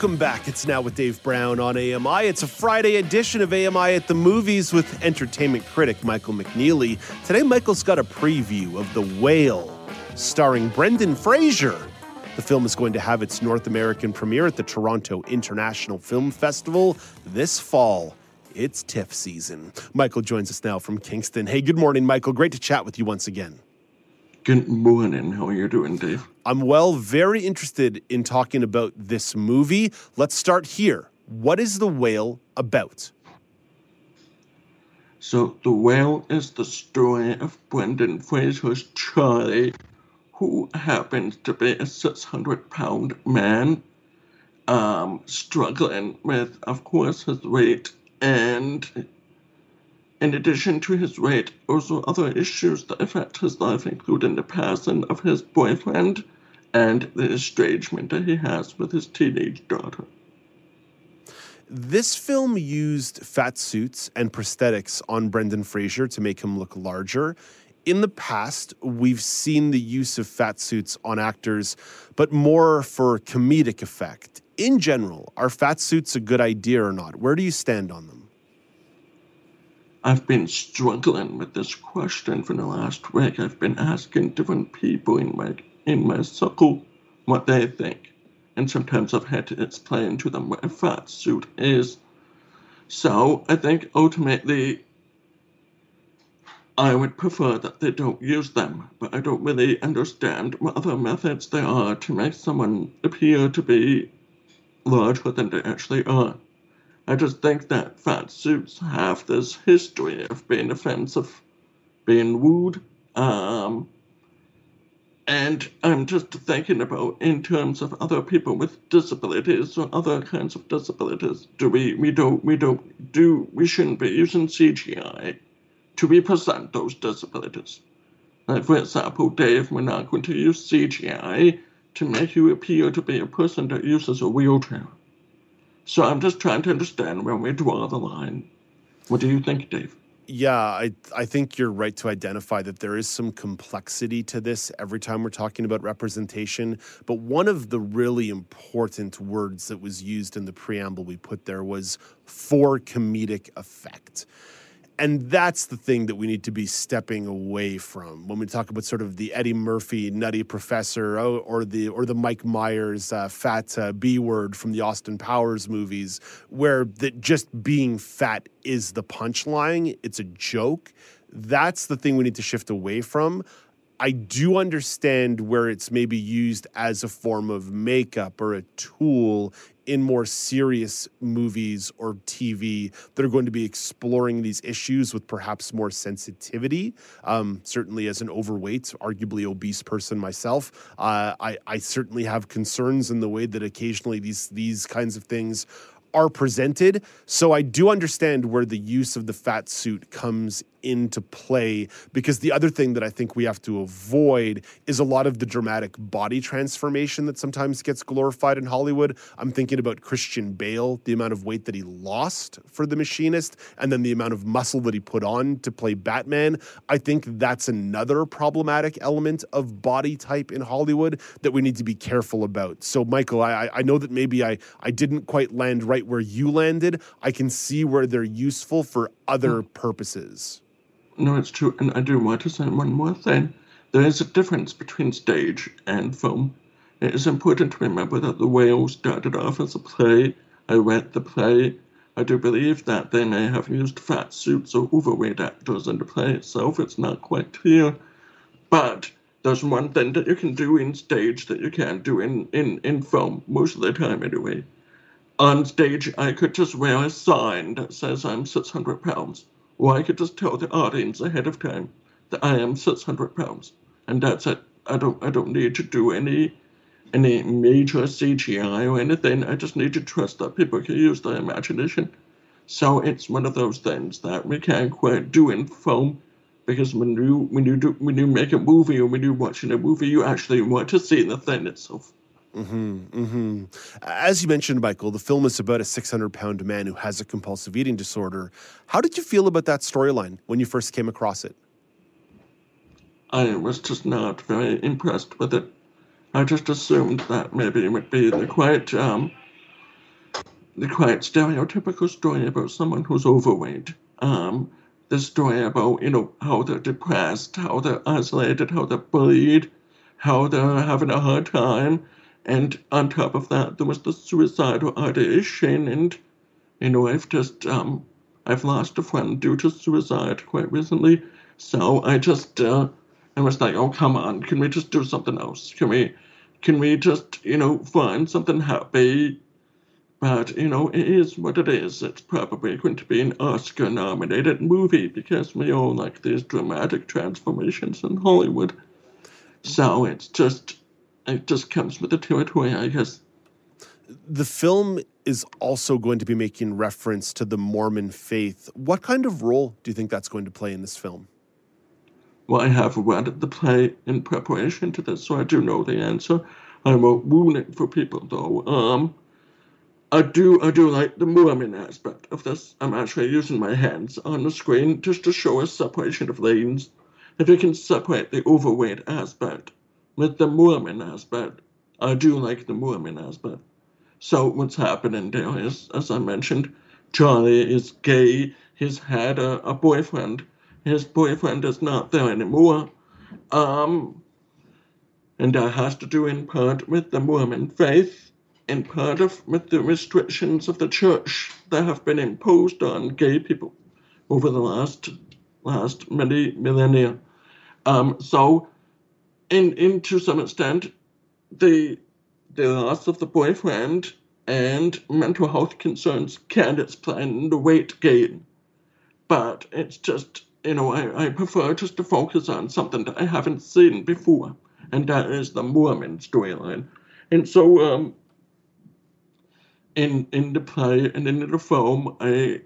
Welcome back. It's Now with Dave Brown on AMI. It's a Friday edition of AMI at the Movies with entertainment critic Michael McNeely. Today, Michael's got a preview of The Whale, starring Brendan Fraser. The film is going to have its North American premiere at the Toronto International Film Festival this fall. It's TIFF season. Michael joins us now from Kingston. Hey, good morning, Michael. Great to chat with you once again. Good morning. How are you doing, Dave? I'm well. Very interested in talking about this movie. Let's start here. What is The Whale about? So The Whale is the story of Brendan Fraser's Charlie, who happens to be a 600-pound man, struggling with, of course, his weight, and in addition to his weight, also other issues that affect his life, including the passing of his boyfriend and the estrangement that he has with his teenage daughter. This film used fat suits and prosthetics on Brendan Fraser to make him look larger. In the past, we've seen the use of fat suits on actors, but more for comedic effect. In general, are fat suits a good idea or not? Where do you stand on them? I've been struggling with this question for the last week. I've been asking different people in my circle what they think. And sometimes I've had to explain to them what a fat suit is. So I think ultimately I would prefer that they don't use them, but I don't really understand what other methods there are to make someone appear to be larger than they actually are. I just think that fat suits have this history of being offensive, being rude, and I'm just thinking about in terms of other people with disabilities or other kinds of disabilities. We shouldn't be using CGI to represent those disabilities. Like, for example, Dave, we're not going to use CGI to make you appear to be a person that uses a wheelchair. So I'm just trying to understand where we draw the line. What do you think, Dave? Yeah, I think you're right to identify that there is some complexity to this every time we're talking about representation. But one of the really important words that was used in the preamble we put there was for comedic effect. And that's the thing that we need to be stepping away from when we talk about sort of the Eddie Murphy nutty professor or the Mike Myers fat B-word from the Austin Powers movies, where that just being fat is the punchline. It's a joke. That's the thing we need to shift away from. I do understand where it's maybe used as a form of makeup or a tool in more serious movies or TV that are going to be exploring these issues with perhaps more sensitivity. Certainly as an overweight, arguably obese person myself, I certainly have concerns in the way that occasionally these kinds of things are presented. So I do understand where the use of the fat suit comes into play, because the other thing that I think we have to avoid is a lot of the dramatic body transformation that sometimes gets glorified in Hollywood. I'm thinking about Christian Bale, the amount of weight that he lost for The Machinist, and then the amount of muscle that he put on to play Batman. I think that's another problematic element of body type in Hollywood that we need to be careful about. So, Michael, I know that maybe I didn't quite land right where you landed. I can see where they're useful for other purposes. No, it's true. And I do want to say one more thing. There is a difference between stage and film. It is important to remember that The Whale started off as a play. I read the play. I do believe that they may have used fat suits or overweight actors in the play itself. It's not quite clear. But there's one thing that you can do in stage that you can't do in film, most of the time anyway. On stage, I could just wear a sign that says I'm 600 pounds. Or I could just tell the audience ahead of time that I am 600 pounds, and that's it. I don't need to do any major CGI or anything. I just need to trust that people can use their imagination So it's one of those things that we can't quite do in film, because when you make a movie or when you're watching a movie, you actually want to see the thing itself. As you mentioned, Michael, the film is about a 600-pound man who has a compulsive eating disorder. How did you feel about that storyline when you first came across it? I was just not very impressed with it. I just assumed that maybe it would be the quite stereotypical story about someone who's overweight. The story about, how they're depressed, how they're isolated, how they're bullied, how they're having a hard time. And on top of that, there was the suicidal ideation, and, I've lost a friend due to suicide quite recently. So I was like, oh, come on, can we just do something else? Can we just, find something happy? But, it is what it is. It's probably going to be an Oscar-nominated movie because we all like these dramatic transformations in Hollywood. So it's just... it just comes with the territory, I guess. The film is also going to be making reference to the Mormon faith. What kind of role do you think that's going to play in this film? Well, I have read the play in preparation to this, so I do know the answer. I won't ruin it for people, though. I do like the Mormon aspect of this. I'm actually using my hands on the screen just to show a separation of lanes. If you can separate the overweight aspect with the Mormon aspect, I do like the Mormon aspect. So what's happening there is, as I mentioned, Charlie is gay. He's had a boyfriend. His boyfriend is not there anymore. And that has to do in part with the Mormon faith, in part with the restrictions of the church that have been imposed on gay people over the last many millennia. And to some extent, the loss of the boyfriend and mental health concerns can explain the weight gain. But it's just, I prefer just to focus on something that I haven't seen before, and that is the Mormon storyline. And so in the play and in the film, a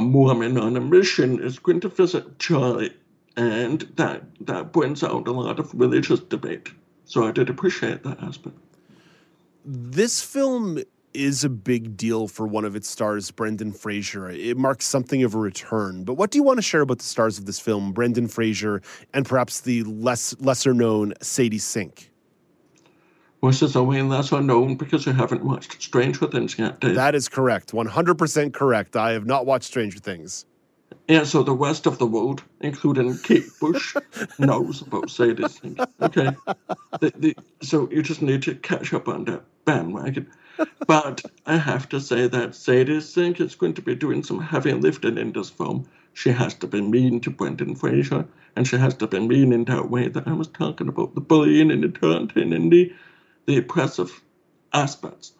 Mormon on a mission is going to visit Charlie. And that brings out a lot of religious debate. So I did appreciate that aspect. This film is a big deal for one of its stars, Brendan Fraser. It marks something of a return. But what do you want to share about the stars of this film, Brendan Fraser, and perhaps the lesser-known Sadie Sink? Well, she's only lesser-known because you haven't watched Stranger Things yet, Dave. That is correct. 100% correct. I have not watched Stranger Things. Yeah, so the rest of the world, including Kate Bush, knows about Sadie Sink. Okay. So you just need to catch up on that bandwagon. But I have to say that Sadie Sink is going to be doing some heavy lifting in this film. She has to be mean to Brendan Fraser, and she has to be mean in that way that I was talking about, the bullying and the taunting and the oppressive aspects.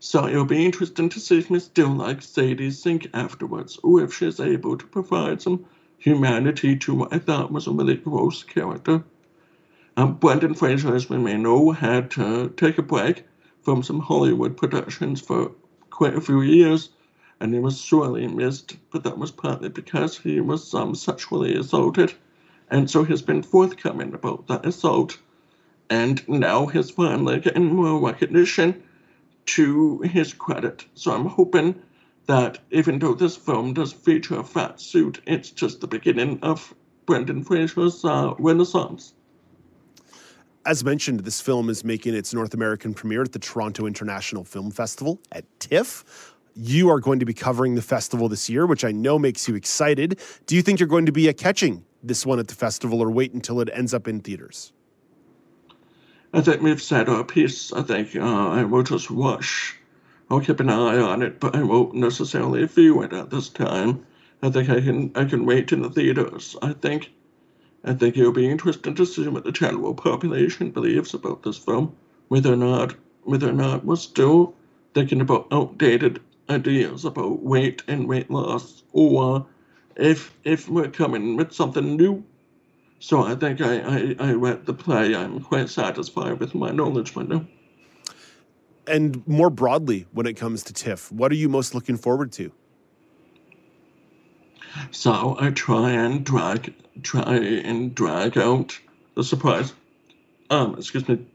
So it'll be interesting to see if we still like Sadie Sink afterwards, or if she's able to provide some humanity to what I thought was a really gross character. Brendan Fraser, as we may know, had to take a break from some Hollywood productions for quite a few years, and he was sorely missed, but that was partly because he was sexually assaulted, and so he's been forthcoming about that assault, and now he's finally getting more recognition to his credit. So I'm hoping that even though this film does feature a fat suit, it's just the beginning of Brendan Fraser's renaissance. As mentioned, this film is making its North American premiere at the Toronto International Film Festival at TIFF. You are going to be covering the festival this year, which I know makes you excited. Do you think you're going to be catching this one at the festival or wait until it ends up in theaters? I think we've said our piece. I think I will just watch. I'll keep an eye on it, but I won't necessarily view it at this time. I think I can wait in the theaters. I think it'll be interesting to see what the general population believes about this film, whether or not we're still thinking about outdated ideas about weight and weight loss, or if we're coming with something new. So I think I read the play. I'm quite satisfied with my knowledge right now. And more broadly, when it comes to TIFF, what are you most looking forward to? So I try and drag out the surprise. Excuse me.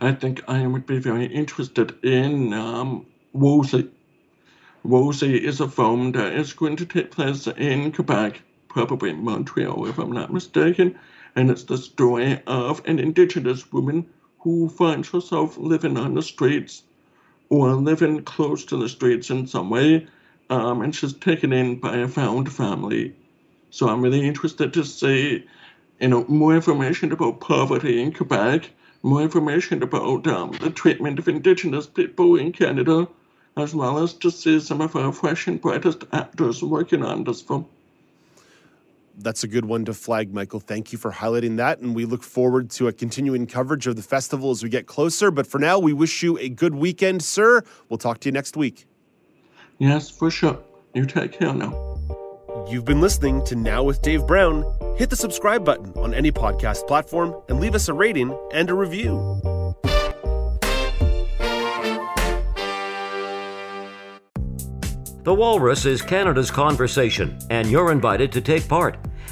I think I would be very interested in Woolsey. Woolsey is a film that is going to take place in Quebec, probably Montreal, if I'm not mistaken. And it's the story of an Indigenous woman who finds herself living on the streets or living close to the streets in some way. And she's taken in by a found family. So I'm really interested to see, you know, more information about poverty in Quebec, more information about the treatment of Indigenous people in Canada, as well as to see some of our fresh and brightest actors working on this film. That's a good one to flag, Michael. Thank you for highlighting that, and we look forward to a continuing coverage of the festival as we get closer. But for now, we wish you a good weekend, sir. We'll talk to you next week. Yes, for sure. You take care now. You've been listening to Now with Dave Brown. Hit the subscribe button on any podcast platform and leave us a rating and a review. The Walrus is Canada's conversation, and you're invited to take part.